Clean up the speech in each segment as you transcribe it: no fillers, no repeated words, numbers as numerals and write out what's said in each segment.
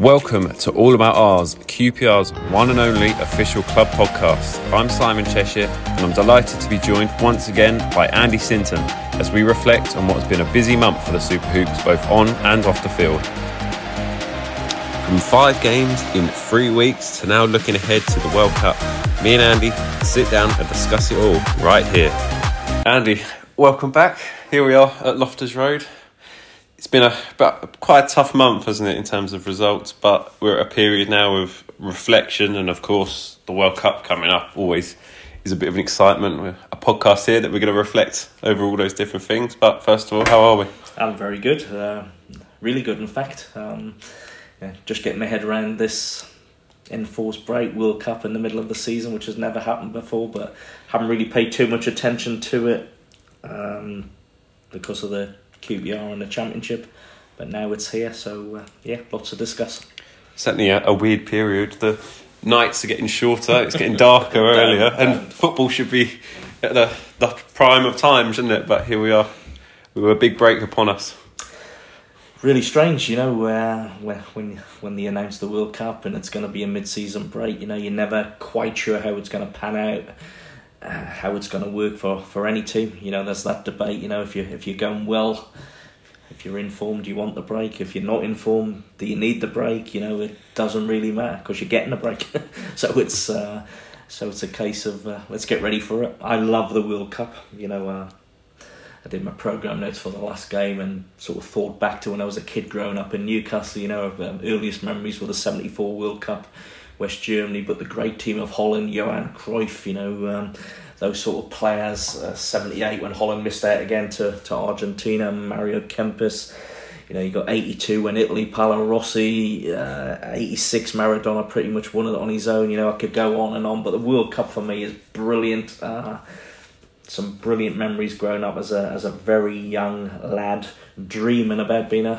Welcome to All About Ours, QPR's one and only official club podcast. I'm Simon Cheshire and I'm delighted to be joined once again by Andy Sinton as we reflect on what has been a busy month for the Super Hoops both on and off the field. From 5 games in 3 weeks to now looking ahead to the World Cup, me and Andy sit down and discuss it all right here. Andy, welcome back. Here we are at Loftus Road. It's been quite a tough month, hasn't it, in terms of results, but we're at a period now of reflection and, of course, the World Cup coming up always is a bit of an excitement. We're a podcast here that we're going to reflect over all those different things, but first of all, how are we? I'm very good, really good in fact. Just getting my head around this enforced break, World Cup in the middle of the season, which has never happened before, but haven't really paid too much attention to it because of the QPR in the Championship, but now it's here, so lots to discuss. Certainly a weird period. The nights are getting shorter, it's getting darker earlier, and football should be at the prime of time, shouldn't it? But here we are, we a big break upon us. Really strange, you know, when they announced the World Cup and it's going to be a mid-season break, you know, you're never quite sure how it's going to pan out. How it's going to work for any team, you know. There's that debate, you know. If you're going well, if you're informed, you want the break. If you're not informed, do you need the break? You know, it doesn't really matter because you're getting a break. so it's a case of let's get ready for it. I love the World Cup, you know. I did my programme notes for the last game and sort of thought back to when I was a kid growing up in Newcastle. You know, earliest memories were the '74 World Cup. West Germany, but the great team of Holland, Johan Cruyff, you know, those sort of players, 78 when Holland missed out again to Argentina, Mario Kempis, you know, you got 82 when Italy, Paolo Rossi, 86 Maradona pretty much won it on his own, you know, I could go on and on, but the World Cup for me is brilliant, some brilliant memories growing up as a very young lad, dreaming about being a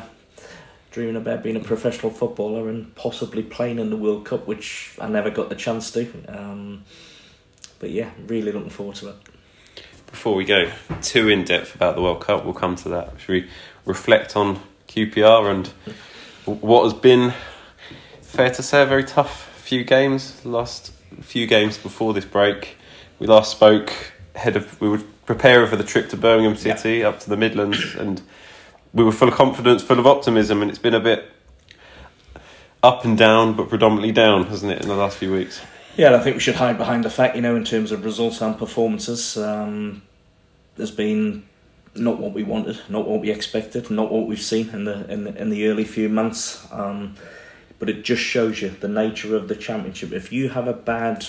professional footballer and possibly playing in the World Cup, which I never got the chance to. But yeah, really looking forward to it. Before we go too in-depth about the World Cup, we'll come to that. Should we reflect on QPR and what has been, fair to say, a very tough few games, last few games before this break. We last spoke, we were preparing for the trip to Birmingham City, up to the Midlands, and we were full of confidence, full of optimism, and it's been a bit up and down, but predominantly down, hasn't it, in the last few weeks? Yeah, and I think we should hide behind the fact, you know, in terms of results and performances, there's been not what we wanted, not what we expected, not what we've seen in the early few months. But it just shows you the nature of the Championship. If you have a bad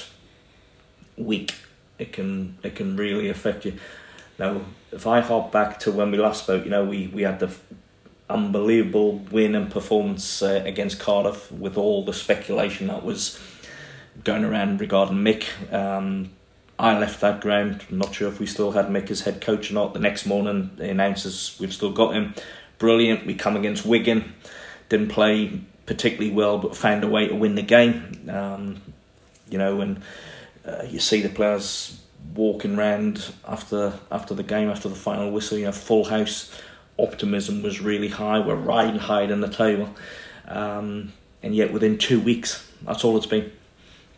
week, it can really affect you. Now, if I hop back to when we last spoke, you know, we had the unbelievable win and performance against Cardiff with all the speculation that was going around regarding Mick. I left that ground, I'm not sure if we still had Mick as head coach or not. The next morning, they announced we've still got him. Brilliant, we come against Wigan. Didn't play particularly well, but found a way to win the game. You know, and you see the players walking round after the game, after the final whistle, you know, full house, optimism was really high. We're riding high in the table, and yet within 2 weeks, that's all it's been.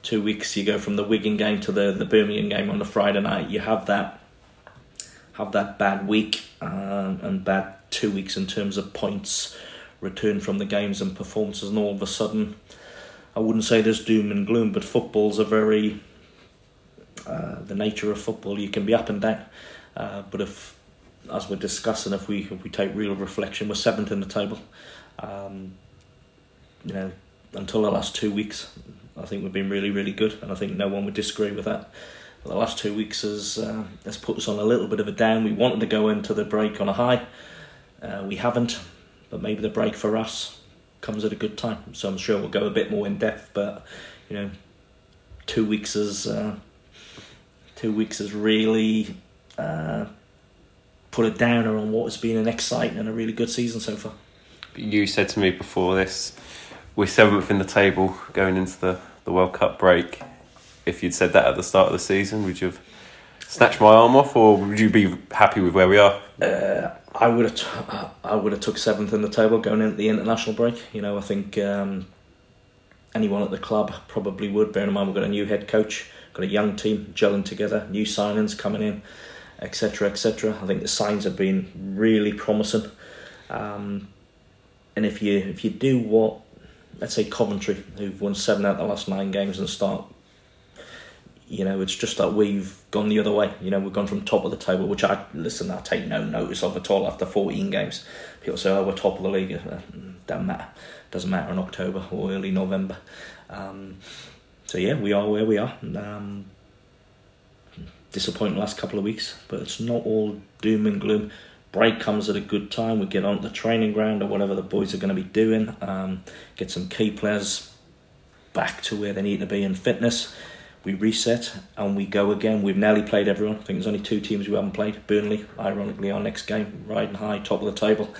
2 weeks, you go from the Wigan game to the Birmingham game on the Friday night. You have that bad week and bad 2 weeks in terms of points, return from the games and performances, and all of a sudden, I wouldn't say there's doom and gloom, but football's a very the nature of football, you can be up and down, but if we take real reflection, we're 7th in the table. You know, until the last 2 weeks, I think we've been really, really good, and I think no one would disagree with that. But the last 2 weeks has put us on a little bit of a down. We wanted to go into the break on a high, we haven't, but maybe the break for us comes at a good time. So I'm sure we'll go a bit more in depth, but you know, 2 weeks is. 2 weeks has really put a downer on what has been an exciting and a really good season so far. You said to me before this, we're 7th in the table going into the World Cup break. If you'd said that at the start of the season, would you have snatched my arm off, or would you be happy with where we are? I would have took 7th in the table going into the international break. You know, I think anyone at the club probably would. Bearing in mind we've got a new head coach, got a young team gelling together, new signings coming in, etc, etc. I think the signs have been really promising. And if you do what, let's say Coventry, who've won 7 out of the last 9 games, and start, you know, it's just that we've gone the other way. You know, we've gone from top of the table, which I take no notice of at all after 14 games. People say, oh, we're top of the league. Don't matter. Doesn't matter in October or early November. So yeah, we are where we are. Disappointing last couple of weeks, but it's not all doom and gloom. Break comes at a good time. We get on the training ground or whatever the boys are going to be doing. Get some key players back to where they need to be in fitness. We reset and we go again. We've nearly played everyone. I think there's only 2 teams we haven't played. Burnley, ironically, our next game, riding high, top of the table.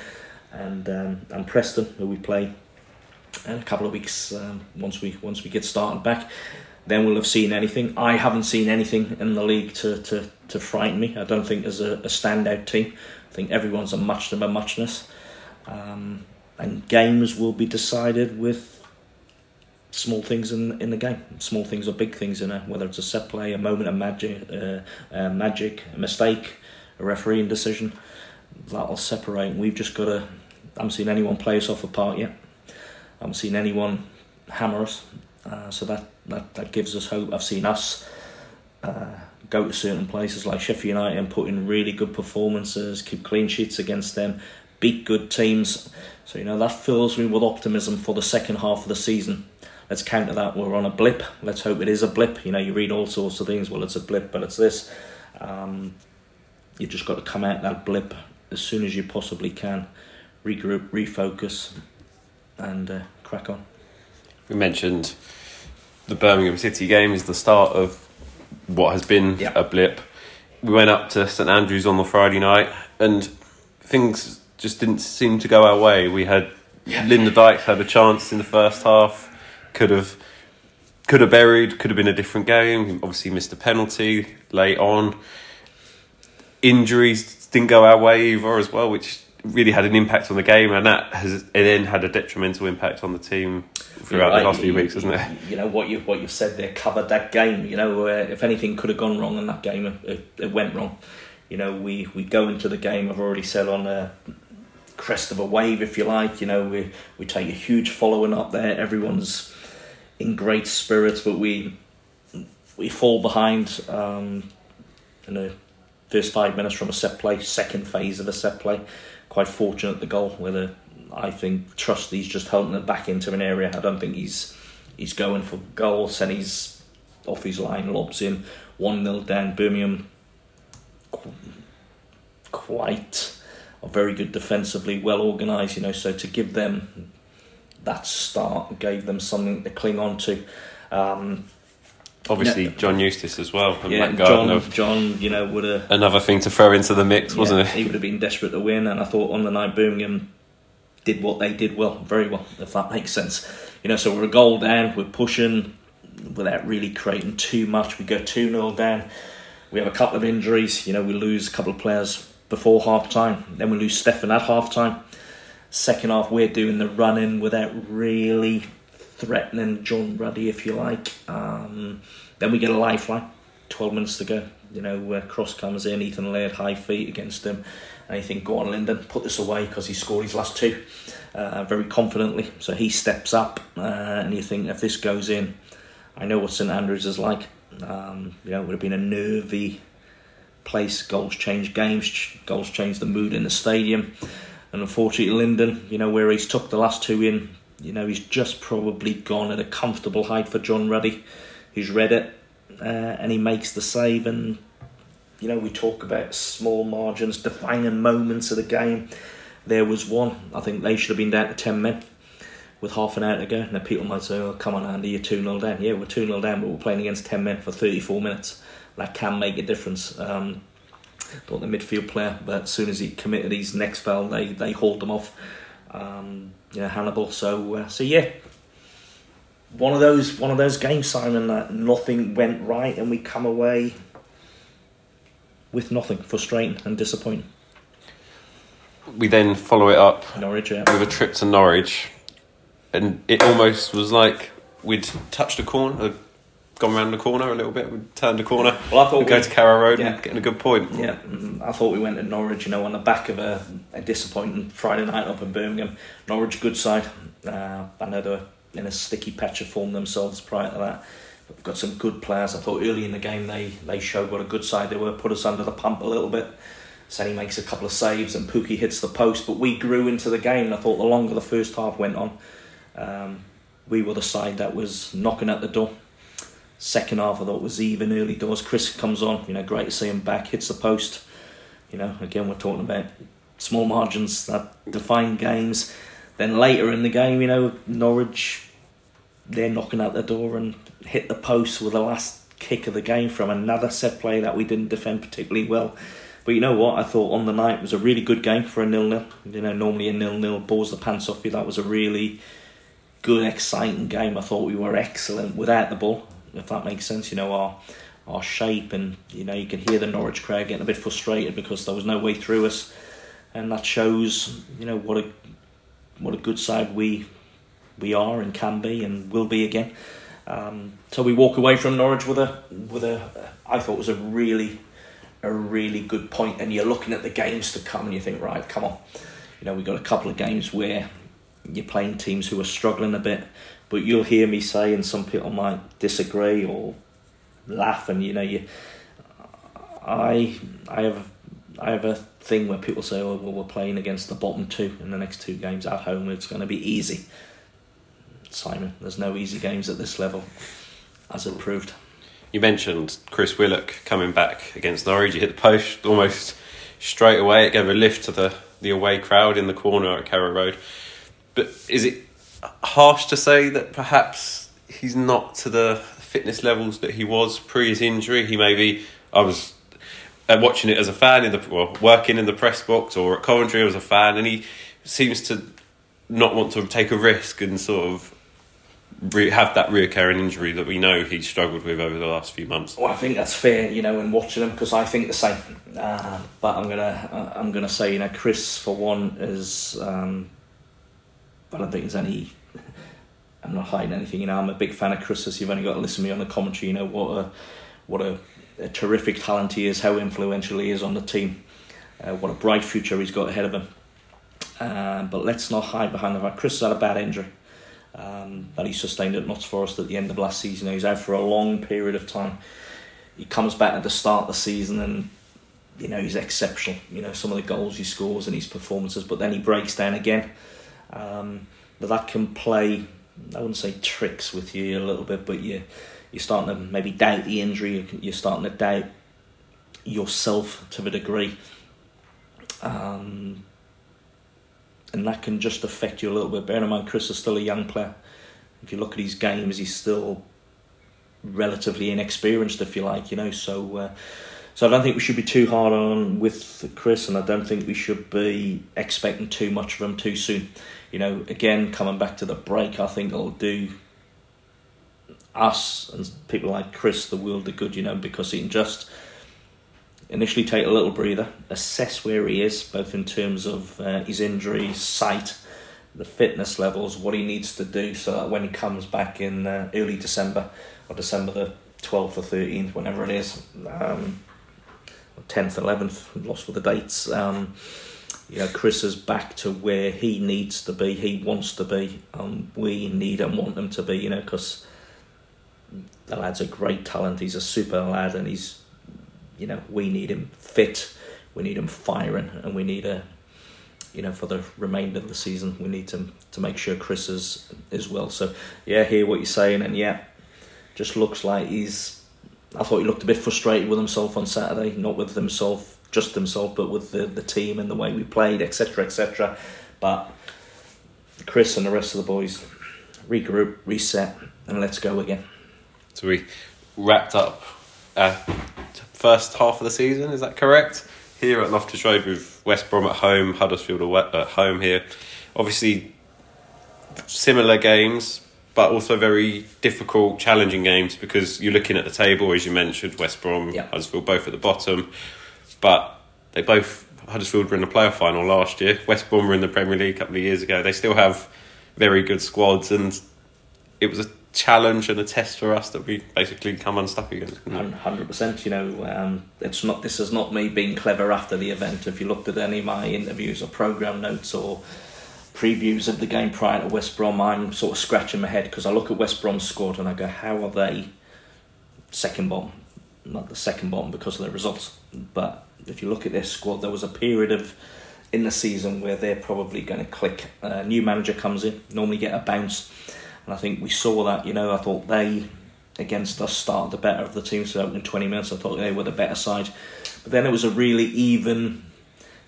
And Preston, who we play in a couple of weeks, once we get started back. Then we'll have seen anything. I haven't seen anything in the league to frighten me. I don't think there's a standout team. I think everyone's a match of a muchness. And games will be decided with small things in the game. Small things or big things in it. Whether it's a set play, a moment of magic, a mistake, a refereeing decision. That'll separate. We've just got to... I haven't seen anyone play us off apart yet. I haven't seen anyone hammer us. So that gives us hope. I've seen us go to certain places like Sheffield United and put in really good performances, keep clean sheets against them, beat good teams. So, you know, that fills me with optimism for the second half of the season. Let's counter that. We're on a blip. Let's hope it is a blip. You know, you read all sorts of things. Well, it's a blip, but it's this. You've just got to come out that blip as soon as you possibly can. Regroup, refocus, and crack on. We mentioned the Birmingham City game is the start of what has been a blip. We went up to St Andrews on the Friday night and things just didn't seem to go our way. We had Lyndon Dykes had a chance in the first half, could have buried, could have been a different game. Obviously missed a penalty late on. Injuries didn't go our way either as well, which really had an impact on the game, and it then had a detrimental impact on the team throughout the last few weeks, hasn't it? You know, what you've said there covered that game. You know, if anything could have gone wrong in that game, it went wrong. You know, we go into the game, I've already said, on a crest of a wave, if you like. You know, we take a huge following up there. Everyone's in great spirits, but we fall behind in the first 5 minutes from a set play, second phase of a set play. Quite fortunate the goal, whether I think Trusty's just holding it back into an area. I don't think he's going for goals, and he's off his line, lobs in. 1-0 down. Birmingham quite are very good defensively, well organised, you know, so to give them that start gave them something to cling on to. Obviously, yeah. John Eustace as well. And Matt Gardner. John, you know, would have... Another thing to throw into the mix, wasn't it? He would have been desperate to win, and I thought on the night Birmingham did what they did well, very well, if that makes sense. You know, so we're a goal down, we're pushing without really creating too much. We go 2-0 down. We have a couple of injuries. You know, we lose a couple of players before half-time. Then we lose Stefan at half-time. Second half, we're doing the run-in without really... threatening John Ruddy, if you like. Then we get a lifeline. 12 minutes to go. You know, where cross comes in, Ethan Laird, high feet against him. And you think, go on, Lyndon, put this away, because he scored his last 2 very confidently. So he steps up, and you think, if this goes in, I know what St Andrews is like. You know, it would have been a nervy place. Goals change games. Goals change the mood in the stadium. And unfortunately, Lyndon, you know, where he's took the last 2 in, you know, he's just probably gone at a comfortable height for John Ruddy, who's read it, and he makes the save. And, you know, we talk about small margins, defining moments of the game. There was one. I think they should have been down to 10 men with half an hour to go. Now, people might say, oh, come on, Andy, you're 2-0 down. Yeah, we're 2-0 down, but we're playing against 10 men for 34 minutes. That can make a difference. Thought the midfield player, but as soon as he committed his next foul, they hauled them off. You know, Hannibal. So yeah, one of those games, Simon, that nothing went right, and we come away with nothing, frustrating and disappointing. We then follow it up Norwich, with a trip to Norwich, and it almost was like we'd touched a corner, gone round the corner a little bit, we'd turned a corner. Well, I thought we'd go to Carrow Road and getting a good point. Yeah, I thought we went to Norwich, you know, on the back of a disappointing Friday night up in Birmingham. Norwich, good side. I know they were in a sticky patch of form themselves prior to that. But we've got some good players. I thought early in the game they showed what a good side they were, put us under the pump a little bit. Seni makes a couple of saves and Pookie hits the post, but we grew into the game. And I thought the longer the first half went on, we were the side that was knocking at the door. Second half, I thought, was even early doors. Chris comes on, you know, great to see him back, hits the post. You know, again, we're talking about small margins that define games. Then later in the game, you know, Norwich, they're knocking at the door and hit the post with the last kick of the game from another set play that we didn't defend particularly well. But you know what? I thought on the night it was a really good game for a 0-0. You know, normally a 0-0 bores the pants off you. That was a really good, exciting game. I thought we were excellent without the ball, if that makes sense. You know, our shape, and you know, you can hear the Norwich crowd getting a bit frustrated because there was no way through us, and that shows, you know, what a good side we are and can be and will be again. So we walk away from Norwich with a I thought was a really good point, and you're looking at the games to come and you think, right, come on, you know, we've got a couple of games where you're playing teams who are struggling a bit, but you'll hear me say, and some people might disagree or laugh, and you know, I have a thing where people say, oh well, we're playing against the bottom two in the next two games at home, it's going to be easy. Simon, there's no easy games at this level, as it proved. You mentioned Chris Willock coming back against Norwich. You hit the post almost straight away. It gave a lift to the away crowd in the corner at Carrow Road. But is it harsh to say that perhaps he's not to the fitness levels that he was pre his injury? He maybe, I was watching it as a fan, working in the press box or at Coventry, I was a fan, and he seems to not want to take a risk and sort of have that reoccurring injury that we know he's struggled with over the last few months. Well, I think that's fair, you know, in watching him, because I think the same. But I'm gonna say, you know, Chris for one is. I don't think there's any. I'm not hiding anything, you know. I'm a big fan of Chris. So you've only got to listen to me on the commentary. You know what a terrific talent he is. How influential he is on the team. What a bright future he's got ahead of him. But let's not hide behind the fact Chris had a bad injury. That he sustained at Notts Forest at the end of last season. He's out for a long period of time. He comes back at the start of the season and, you know, he's exceptional. You know, some of the goals he scores and his performances, but then he breaks down again. But that can play, I wouldn't say tricks with you a little bit, but you're starting to maybe doubt the injury. You're starting to doubt yourself to a degree. And that can just affect you a little bit. Bear in mind, Chris is still a young player. If you look at his games, he's still relatively inexperienced, if you like, you know. So I don't think we should be too hard on with Chris, and I don't think we should be expecting too much of him too soon. You know, again, coming back to the break, I think it'll do us and people like Chris the world of good, you know, because he can just initially take a little breather, assess where he is, both in terms of his injury, sight, the fitness levels, what he needs to do, so that when he comes back in early December, or December the 12th or 13th, whenever it is, 10th, 11th, lost with the dates, you know, Chris is back to where he needs to be, he wants to be, we need and want him to be, you know, because the lad's a great talent, he's a super lad, and he's, you know, we need him fit, we need him firing, and we need a, you know, for the remainder of the season, we need to make sure Chris is well. So yeah, hear what you're saying, and yeah, just looks like he's. I thought he looked a bit frustrated with himself on Saturday, not with himself, just himself, but with the team and the way we played, etc., etc. But Chris and the rest of the boys regroup, reset, and let's go again. So we wrapped up. First half of the season, is that correct? Here at Loftus Road with West Brom at home, Huddersfield at home here. Obviously, similar games, but also very difficult, challenging games, because you're looking at the table, as you mentioned, West Brom, Huddersfield, both at the bottom. But they both, Huddersfield were in the playoff final last year. West Brom were in the Premier League a couple of years ago. They still have very good squads, and it was a challenge and a test for us that we basically come unstuck against. 100%. You know, it's not. This is not me being clever after the event. If you looked at any of my interviews or programme notes or previews of the game prior to West Brom, I'm sort of scratching my head because I look at West Brom's squad and I go, how are they second bottom? Not the second bottom because of the results, but if you look at their squad, there was a period of in the season where they're probably going to click. A new manager comes in, normally get a bounce. And I think we saw that, you know, I thought they, against us, started the better of the team. So in 20 minutes, I thought they were the better side. But then it was a really even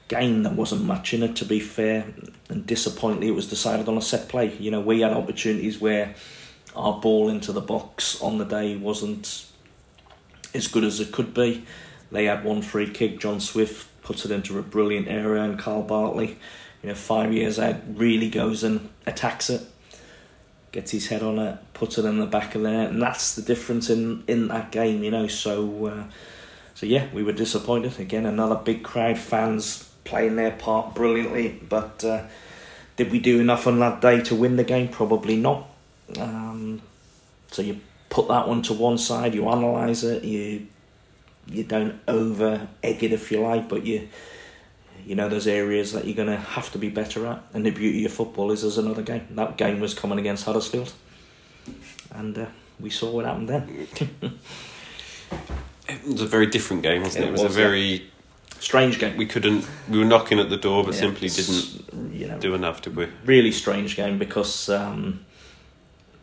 game. There wasn't much in it, to be fair. And disappointingly, it was decided on a set play. You know, we had opportunities where our ball into the box on the day wasn't as good as it could be. They had one free kick. John Swift puts it into a brilliant area, and Carl Bartley, you know, 5 years out, really goes and attacks it, gets his head on it, puts it in the back of the net, and that's the difference in that game, you know. So yeah, we were disappointed. Again, another big crowd, fans playing their part brilliantly, but did we do enough on that day to win the game? Probably not. So you put that one to one side, you analyse it, you don't over egg it, if you like, but you know there's areas that you're going to have to be better at. And the beauty of football is there's another game. That game was coming against Huddersfield, and we saw what happened then. It was a very different game, wasn't it? It was a very strange game. We were knocking at the door, but simply didn't do enough, did we? Really strange game because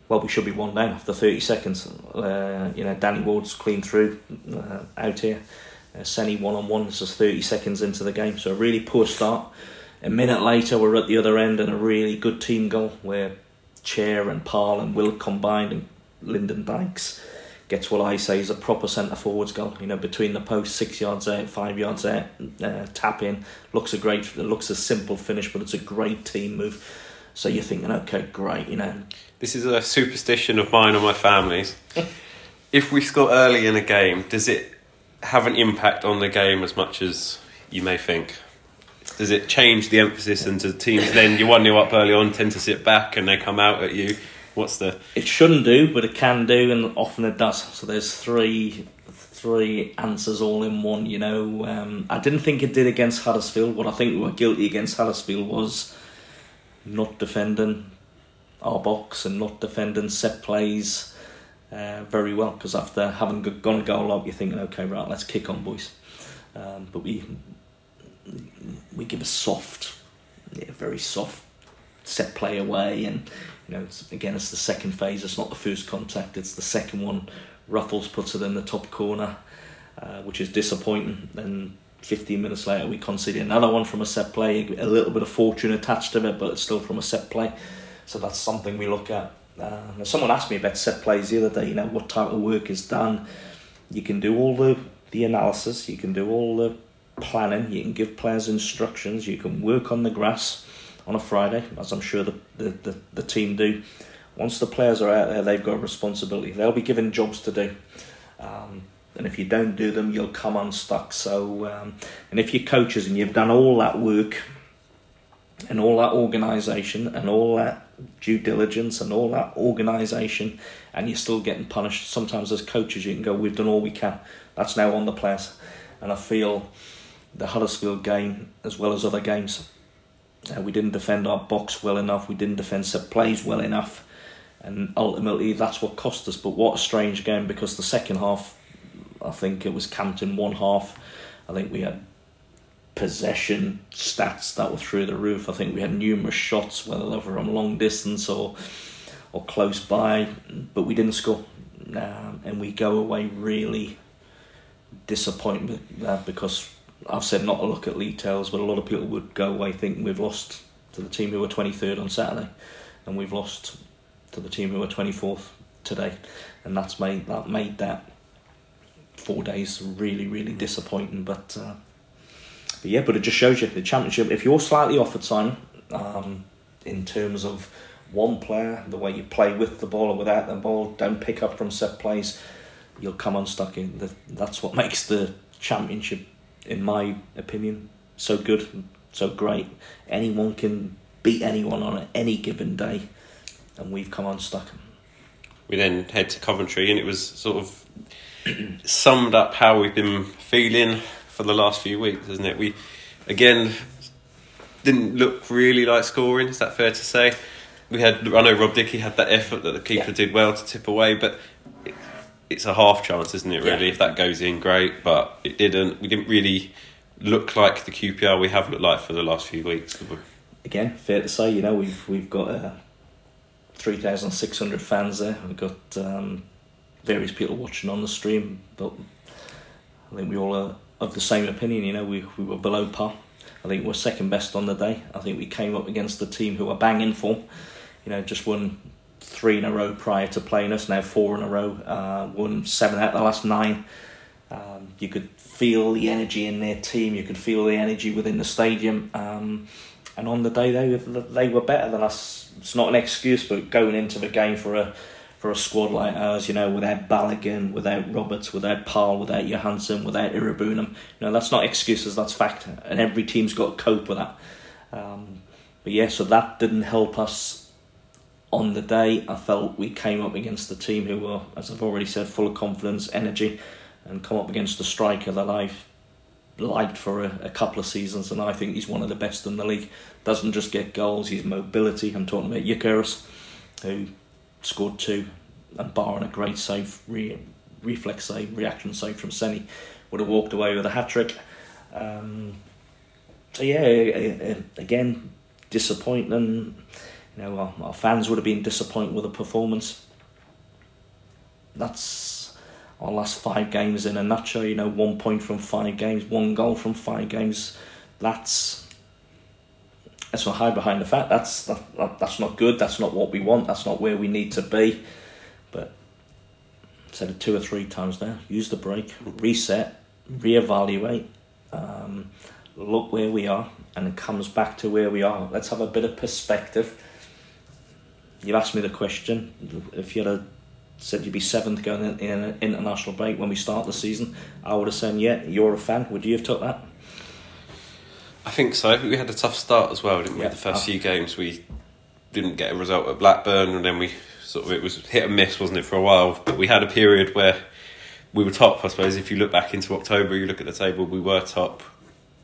well, we should be one down after 30 seconds. You know, Danny Ward's clean through out here. Seni one-on-one, this is 30 seconds into the game. So a really poor start. A minute later, we're at the other end and a really good team goal where Chair and Paul and Will combined, and Lyndon Dykes gets what I say is a proper centre-forwards goal. You know, between the posts, 6 yards out, 5 yards out, tap in. Looks a simple finish, but it's a great team move. So you're thinking, okay, great, you know. This is a superstition of mine or my family's. If we score early in a game, does it have an impact on the game as much as you may think? Does it change the emphasis into teams? Then you're 1-0 up early on, tend to sit back and they come out at you. It shouldn't do, but it can do, and often it does. So there's three answers all in one, you know. I didn't think it did against Huddersfield. What I think we were guilty against Huddersfield was not defending our box and not defending set plays very well, because after having gone a goal up, you're thinking, okay, right, let's kick on, boys. But we give a soft, very soft set play away, and you know, it's the second phase. It's not the first contact; it's the second one. Ruffles puts it in the top corner, which is disappointing. And 15 minutes later, we conceded another one from a set play. A little bit of fortune attached to it, but it's still from a set play. So that's something we look at. Someone asked me about set plays the other day, you know, what type of work is done. You can do all the analysis, you can do all the planning, you can give players instructions, you can work on the grass on a Friday, as I'm sure the team do. Once the players are out there, they've got a responsibility. They'll be given jobs to do. And if you don't do them, you'll come unstuck. So, and if you're coaches and you've done all that work and all that organisation and all that due diligence and all that organisation, and you're still getting punished, sometimes as coaches you can go, we've done all we can, that's now on the players. And I feel the Huddersfield game, as well as other games, we didn't defend our box well enough, we didn't defend set plays well enough, and ultimately that's what cost us. But what a strange game, because the second half, I think it was camped in one half. I think we had possession stats that were through the roof. I think we had numerous shots, whether they were from long distance or close by, but we didn't score, and we go away really disappointed with that, because I've said not to look at league tables, but a lot of people would go away thinking we've lost to the team who were 23rd on Saturday, and we've lost to the team who were 24th today, and that made that 4 days really, really disappointing. But yeah, but it just shows you the championship. If you're slightly off at time, in terms of one player, the way you play with the ball or without the ball, don't pick up from set plays, you'll come unstuck. That's what makes the championship, in my opinion, so good, so great. Anyone can beat anyone on any given day, and we've come unstuck. we then head to Coventry, and it was sort of summed up how we've been feeling for the last few weeks, isn't it? We, again, didn't look really like scoring, is that fair to say? We had, I know Rob Dickey had that effort that the keeper did well to tip away, but it's a half chance, isn't it, really? Yeah. If that goes in, great, but it didn't. We didn't really look like the QPR we have looked like for the last few weeks. Again, fair to say, you know, we've got 3,600 fans there. We've got various people watching on the stream, but I think we all are of the same opinion, you know, we were below par. I think we're second best on the day. I think we came up against the team who were banging form. You know, just won 3 in a row prior to playing us, now 4 in a row, won 7 out of the last 9. You could feel the energy in their team, you could feel the energy within the stadium. And on the day, they were better than us. It's not an excuse, but going into the game for a squad like ours, you know, without Balogun, without Roberts, without Paul, without Johansson, without Iribunum, you know, that's not excuses, that's fact. And every team's got to cope with that. But yeah, so that didn't help us on the day. I felt we came up against the team who were, as I've already said, full of confidence, energy, and come up against a striker that I've liked for a couple of seasons, and I think he's one of the best in the league. Doesn't just get goals, his mobility. I'm talking about Yukeris, who scored 2, and barring a great save, reflex save, reaction save from Seni, would have walked away with a hat-trick. So yeah, again, disappointing. You know, our fans would have been disappointed with the performance. That's our last 5 games in a nutshell. You know, 1 point from 5 games, 1 goal from 5 games. That's not hide behind the fact. That's not good. That's not what we want. That's not where we need to be. But I've said it 2 or 3 times now. Use the break, reset, reevaluate, look where we are, and it comes back to where we are. Let's have a bit of perspective. You've asked me the question. If you'd have said you'd be 7th going in an international break when we start the season, I would have said, yeah, you're a fan. Would you have took that? I think so. We had a tough start as well, didn't we? The first few games we didn't get a result at Blackburn, and then we sort of, it was hit and miss, wasn't it, for a while? But we had a period where we were top, I suppose. If you look back into October, you look at the table, we were top.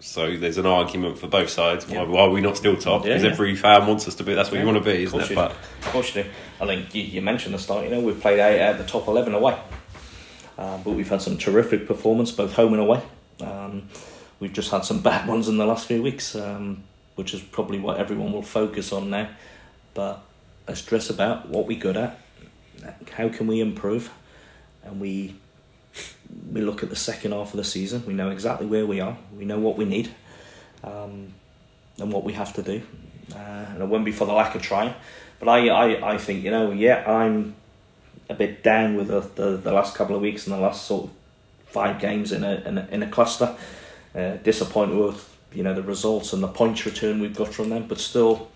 So there's an argument for both sides. Yeah. Why are we not still top? Because every fan wants us to be. That's what you want to be, isn't it? But of course you do. I think you mentioned the start. You know, we've played 8 out of the top 11 away, but we've had some terrific performance both home and away. We've just had some bad ones in the last few weeks, which is probably what everyone will focus on now. But let's stress about what we're good at, how can we improve, and we look at the second half of the season. We know exactly where we are, we know what we need, and what we have to do. And it won't be for the lack of trying. But I think, you know, I'm a bit down with the last couple of weeks and the last sort of 5 games in a cluster. Disappointed with, you know, the results and the points return we've got from them, but still,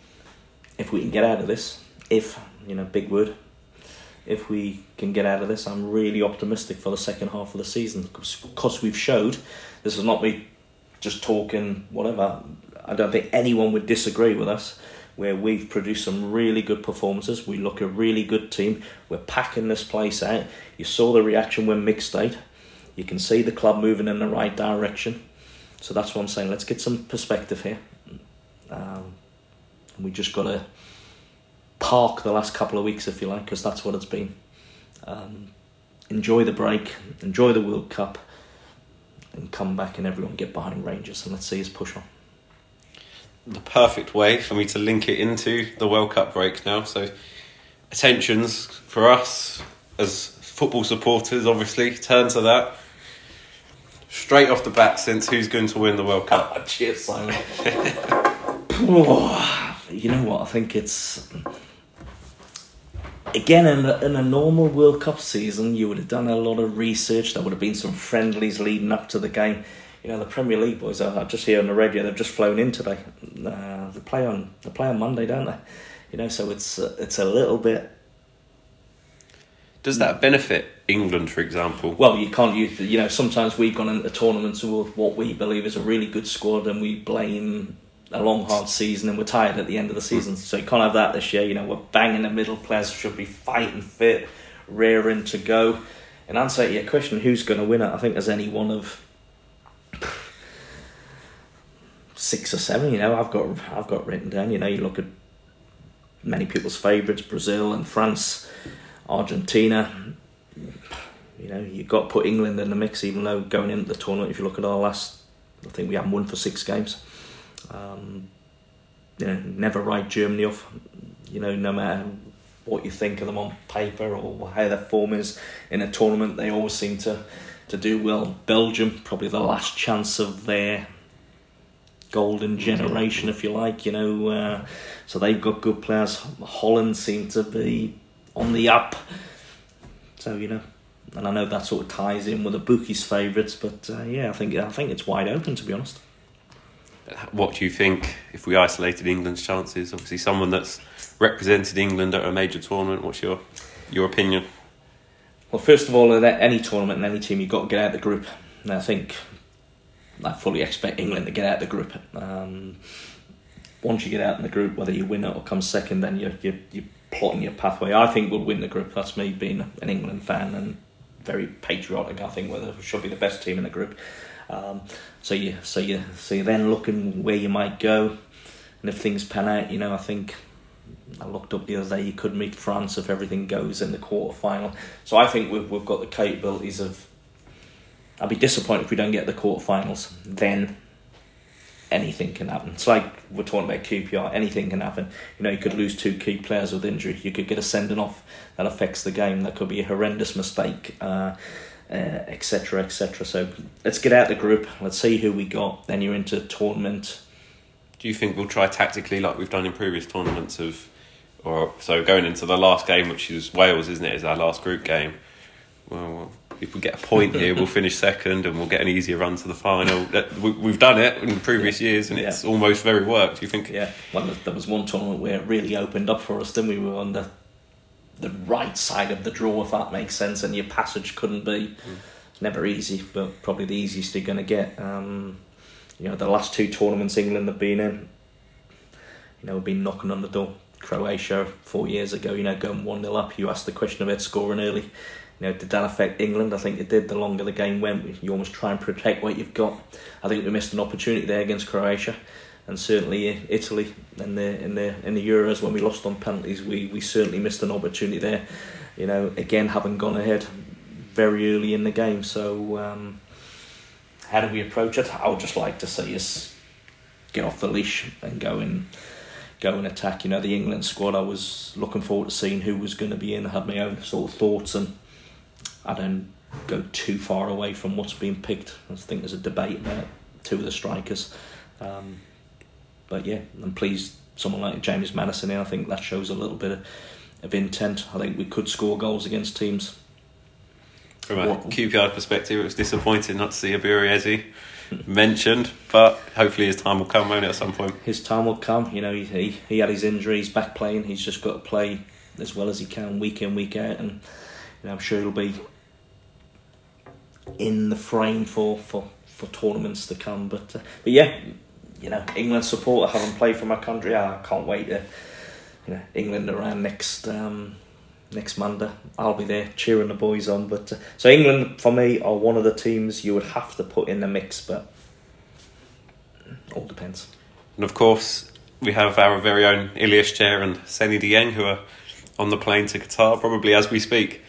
if we can get out of this, if we can get out of this, I'm really optimistic for the second half of the season, because we've showed, this is not me just talking whatever, I don't think anyone would disagree with us, where we've produced some really good performances. We look a really good team. We're packing this place out. You saw the reaction when Mick stayed. You can see the club moving in the right direction. So that's what I'm saying. Let's get some perspective here. We just got to park the last couple of weeks, if you like, because that's what it's been. Enjoy the break, enjoy the World Cup, and come back and everyone get behind Rangers, and let's see us push on. The perfect way for me to link it into the World Cup break now. So attentions for us as football supporters, obviously, turn to that. Straight off the bat, since who's going to win the World Cup? Oh, cheers, Simon. You know what? I think it's, again, in a normal World Cup season, you would have done a lot of research. There would have been some friendlies leading up to the game. You know, the Premier League boys, I just hear on the radio, they've just flown in today. They play on Monday, don't they? You know, so it's a little bit. Does that benefit England, for example? Well, you can't. You know, sometimes we've gone into tournaments with what we believe is a really good squad, and we blame a long, hard season, and we're tired at the end of the season. So you can't have that this year. You know, we're banging the middle. Players should be fighting fit, rearing to go. In answer to your question, who's going to win it? I think there's any one of six or seven. You know, I've got written down. You know, you look at many people's favourites: Brazil and France, Argentina. You know, you've got to put England in the mix, even though going into the tournament, if you look at our last, I think we haven't won for 6 games. You know, never write Germany off. You know, no matter what you think of them on paper or how their form is in a tournament, they always seem to do well. Belgium, probably the last chance of their golden generation, if you like, you know. So they've got good players. Holland seem to be on the up. So, you know, and I know that sort of ties in with the bookies' favourites, but yeah, I think it's wide open, to be honest. What do you think, if we isolated England's chances? Obviously, someone that's represented England at a major tournament, what's your opinion? Well, first of all, at any tournament and any team, you've got to get out of the group. And I fully expect England to get out of the group. Once you get out in the group, whether you win it or come second, then you're plotting your pathway. I think we'll win the group. That's me being an England fan and very patriotic. I think we should be the best team in the group. So you're then looking where you might go, and if things pan out, you know, I think I looked up the other day, you could meet France if everything goes in the quarter final. So I think we've got the capabilities of. I'll be disappointed if we don't get the quarterfinals. Then anything can happen. It's like we're talking about QPR. Anything can happen. You know, you could lose 2 key players with injury. You could get a sending off that affects the game. That could be a horrendous mistake. Etc. etc. So let's get out the group. Let's see who we got. Then you're into a tournament. Do you think we'll try tactically like we've done in previous tournaments so going into the last game, which is Wales, isn't it? Is our last group game. Well, if we get a point here, we'll finish second and we'll get an easier run to the final. We've done it in previous years and it's almost very worked. Do you think? Yeah. Well, there was one tournament where it really opened up for us. Then we were on the right side of the draw, if that makes sense, and your passage couldn't be. It's never easy, but probably the easiest you're going to get. You know, the last 2 tournaments England have been in, you know, we've been knocking on the door. Croatia 4 years ago, you know, going 1-0 up. You asked the question about scoring early. You know, did that affect England? I think it did. The longer the game went, you almost try and protect what you've got. I think we missed an opportunity there against Croatia. And certainly Italy in the Euros, when we lost on penalties, we certainly missed an opportunity there. You know, again, having gone ahead very early in the game. So how do we approach it? I would just like to see us get off the leash and go and attack. You know, the England squad, I was looking forward to seeing who was going to be in. I had my own sort of thoughts, and I don't go too far away from what's being picked. I think there's a debate about 2 of the strikers. But yeah, I'm pleased someone like James Madison in. I think that shows a little bit of intent. I think we could score goals against teams. From a QPR perspective, it was disappointing not to see Iburiezi mentioned, but hopefully his time will come, won't it, at some point? His time will come. You know, he had his injuries, back playing. He's just got to play as well as he can week in, week out. And you know, I'm sure he'll be in the frame for tournaments to come. But yeah... You know, England supporter, having played for my country, I can't wait to, you know, England around next Monday. I'll be there cheering the boys on. But so England, for me, are one of the teams you would have to put in the mix, but all depends. And of course, we have our very own Ilyas Cher and Seni Dieng, who are on the plane to Qatar, probably as we speak.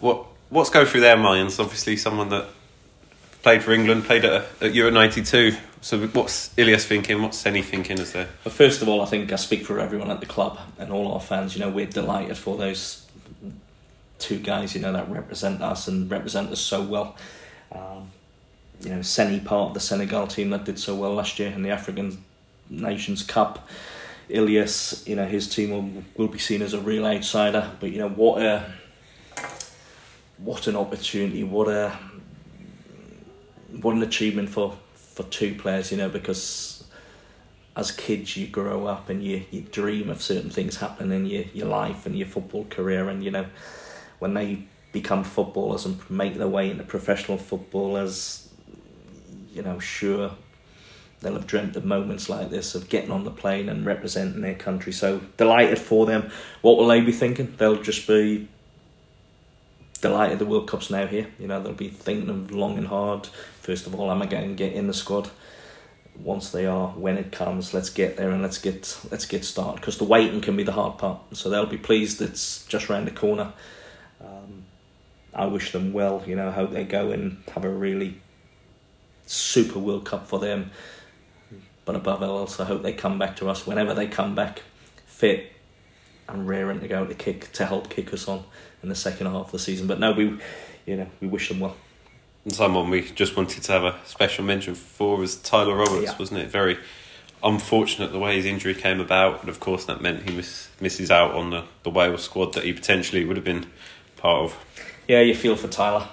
What's going through their minds? Obviously, someone that played for England, played at Euro 92. So what's Ilyas thinking? What's Seni thinking? Is there? Well, first of all, I think I speak for everyone at the club and all our fans. You know, we're delighted for those 2 guys. You know, that represent us and represent us so well. You know, Seni, part of the Senegal team that did so well last year in the African Nations Cup. Ilyas, you know, his team will be seen as a real outsider. But you know, what an opportunity! What an achievement for 2 players, you know, because as kids you grow up and you dream of certain things happening in your life and your football career, and you know, when they become footballers and make their way into professional footballers, you know, sure they'll have dreamt of moments like this, of getting on the plane and representing their country. So delighted for them. What will they be thinking? They'll just be delighted the World Cup's now here. You know, they'll be thinking long and hard. First of all, am I going to get in the squad? Once they are, when it comes, let's get there and let's get started. Because the waiting can be the hard part. So they'll be pleased it's just round the corner. I wish them well. You know, hope they go and have a really super World Cup for them. But above all else, I hope they come back to us whenever they come back, fit and raring to go to kick, to help kick us on in the second half of the season. But no, we wish them well. And someone we just wanted to have a special mention for was Tyler Roberts, wasn't it? Very unfortunate the way his injury came about, and of course that meant he misses out on the Wales squad that he potentially would have been part of. Yeah, you feel for Tyler.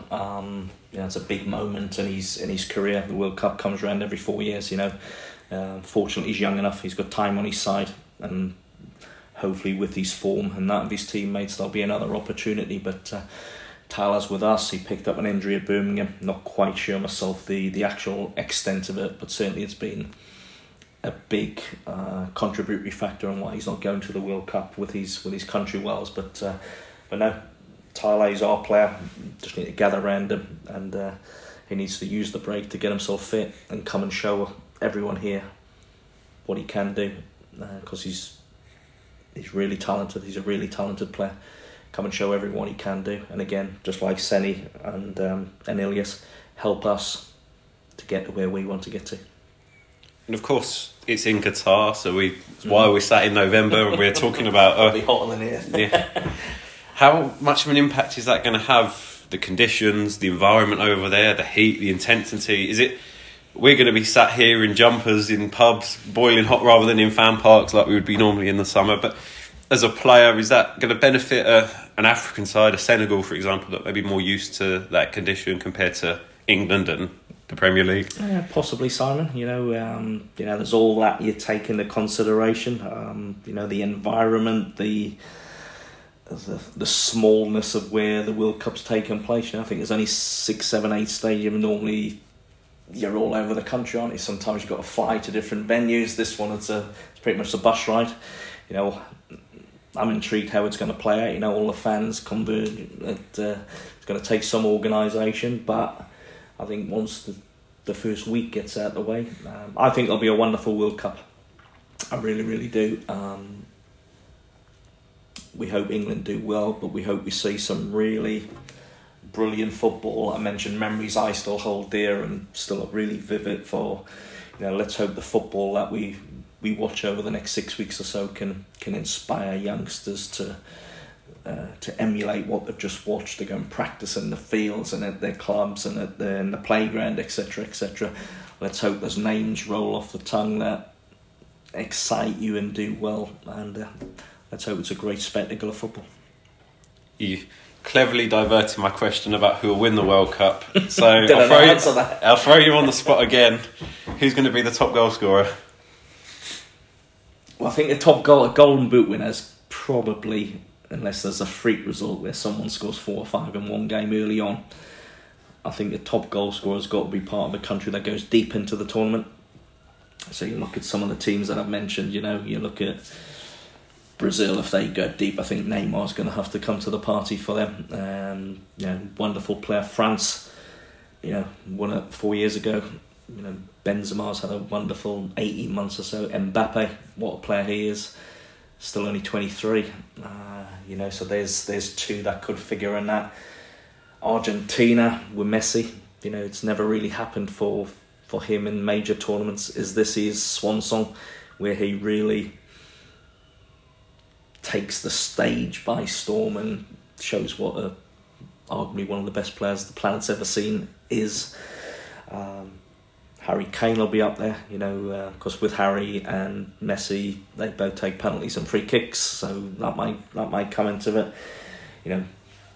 It's a big moment in his career. The World Cup comes around every 4 years, you know. Fortunately, he's young enough. He's got time on his side, and hopefully with his form and that of his teammates, there'll be another opportunity. But Tyler's with us. He picked up an injury at Birmingham. Not quite sure myself the actual extent of it, but certainly it's been a big contributory factor in why he's not going to the World Cup with his country, Wales. But no, Tyler is our player. Just need to gather around him, and he needs to use the break to get himself fit and come and show everyone here what he can do, because he's really talented. He's a really talented player. Come and show everyone he can do. And again, just like Seni and Ilyas, help us to get to where we want to get to. And of course, it's in Qatar, so while we sat in November and we're talking about... It'll be hotter than here. Yeah. How much of an impact is that going to have? The conditions, the environment over there, the heat, the intensity? Is it... We're going to be sat here in jumpers, in pubs, boiling hot rather than in fan parks like we would be normally in the summer. But as a player, is that going to benefit an African side, a Senegal, for example, that may be more used to that condition compared to England and the Premier League? Possibly, Simon. There's all that you take into consideration. The environment, the smallness of where the World Cup's taken place. I think there's only 6, 7, 8 stadiums normally. You're all over the country, aren't you? Sometimes you've got to fly to different venues. This one, it's pretty much a bus ride. You know, I'm intrigued how it's going to play out. You know, all the fans converge. It's going to take some organisation, but I think once the first week gets out of the way, I think it'll be a wonderful World Cup. I really, really do. We hope England do well, but we hope we see some really... brilliant football. I mentioned memories I still hold dear and still are really vivid for, let's hope the football that we watch over the next 6 weeks or so can inspire youngsters to emulate what they've just watched, to go and practice in the fields and at their clubs and in the playground, etc, etc. Let's hope those names roll off the tongue that excite you and do well, and let's hope it's a great spectacle of football. You cleverly diverted my question about who will win the World Cup. So I'll throw you on the spot again. Who's going to be the top goal scorer? Well, I think the top golden boot winner is probably, unless there's a freak result where someone scores 4 or 5 in one game early on, I think the top goal scorer has got to be part of a country that goes deep into the tournament. So you look at some of the teams that I've mentioned, you look at Brazil. If they go deep, I think Neymar's going to have to come to the party for them. Wonderful player. France, won it 4 years ago. Benzema's had a wonderful 18 months or so. Mbappe, what a player he is. Still only 23. So there's two that could figure in that. Argentina with Messi. It's never really happened for him in major tournaments. Is this his swan song, where he really takes the stage by storm and shows what arguably one of the best players the planet's ever seen is. Harry Kane will be up there, because with Harry and Messi, they both take penalties and free kicks, so that might come into it.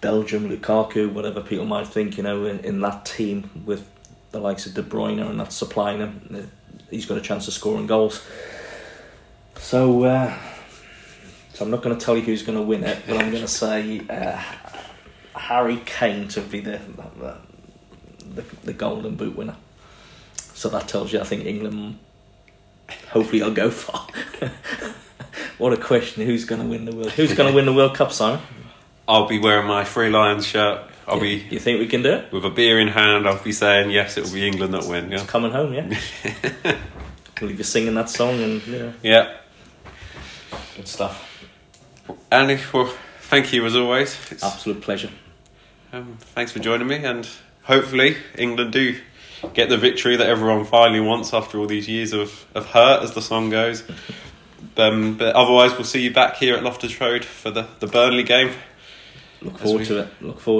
Belgium, Lukaku, whatever people might think, in that team with the likes of De Bruyne and that supplying him, he's got a chance of scoring goals. So... I'm not going to tell you who's going to win it, but I'm going to say Harry Kane to be the golden boot winner. So that tells you, I think England, hopefully, will go far. What a question! Who's going to win the World Cup, Simon? I'll be wearing my Three Lions shirt. You think we can do it? With a beer in hand, I'll be saying, yes, it'll be England that win. Yeah. It's coming home, yeah. We'll be singing that song and, yeah. Yeah. Good stuff. Andy, well, thank you as always. It's absolute pleasure. Thanks for joining me, and hopefully England do get the victory that everyone finally wants after all these years of hurt, as the song goes. But otherwise, we'll see you back here at Loftus Road for the Burnley game. Look forward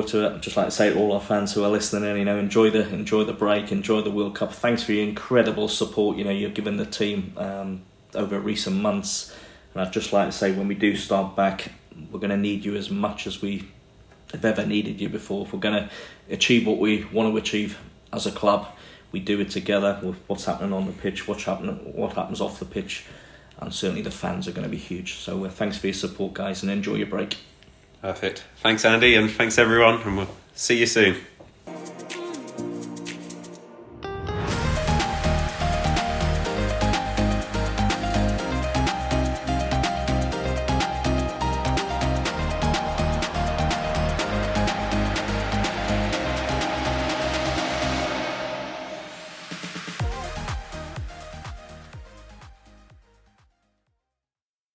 to it. I'd just like to say to all our fans who are listening in, enjoy the break, enjoy the World Cup. Thanks for your incredible support. You've given the team over recent months. And I'd just like to say, when we do start back, we're going to need you as much as we have ever needed you before. If we're going to achieve what we want to achieve as a club, we do it together with what's happening on the pitch, what happens off the pitch. And certainly the fans are going to be huge. So thanks for your support, guys, and enjoy your break. Perfect. Thanks, Andy, and thanks, everyone. And we'll see you soon.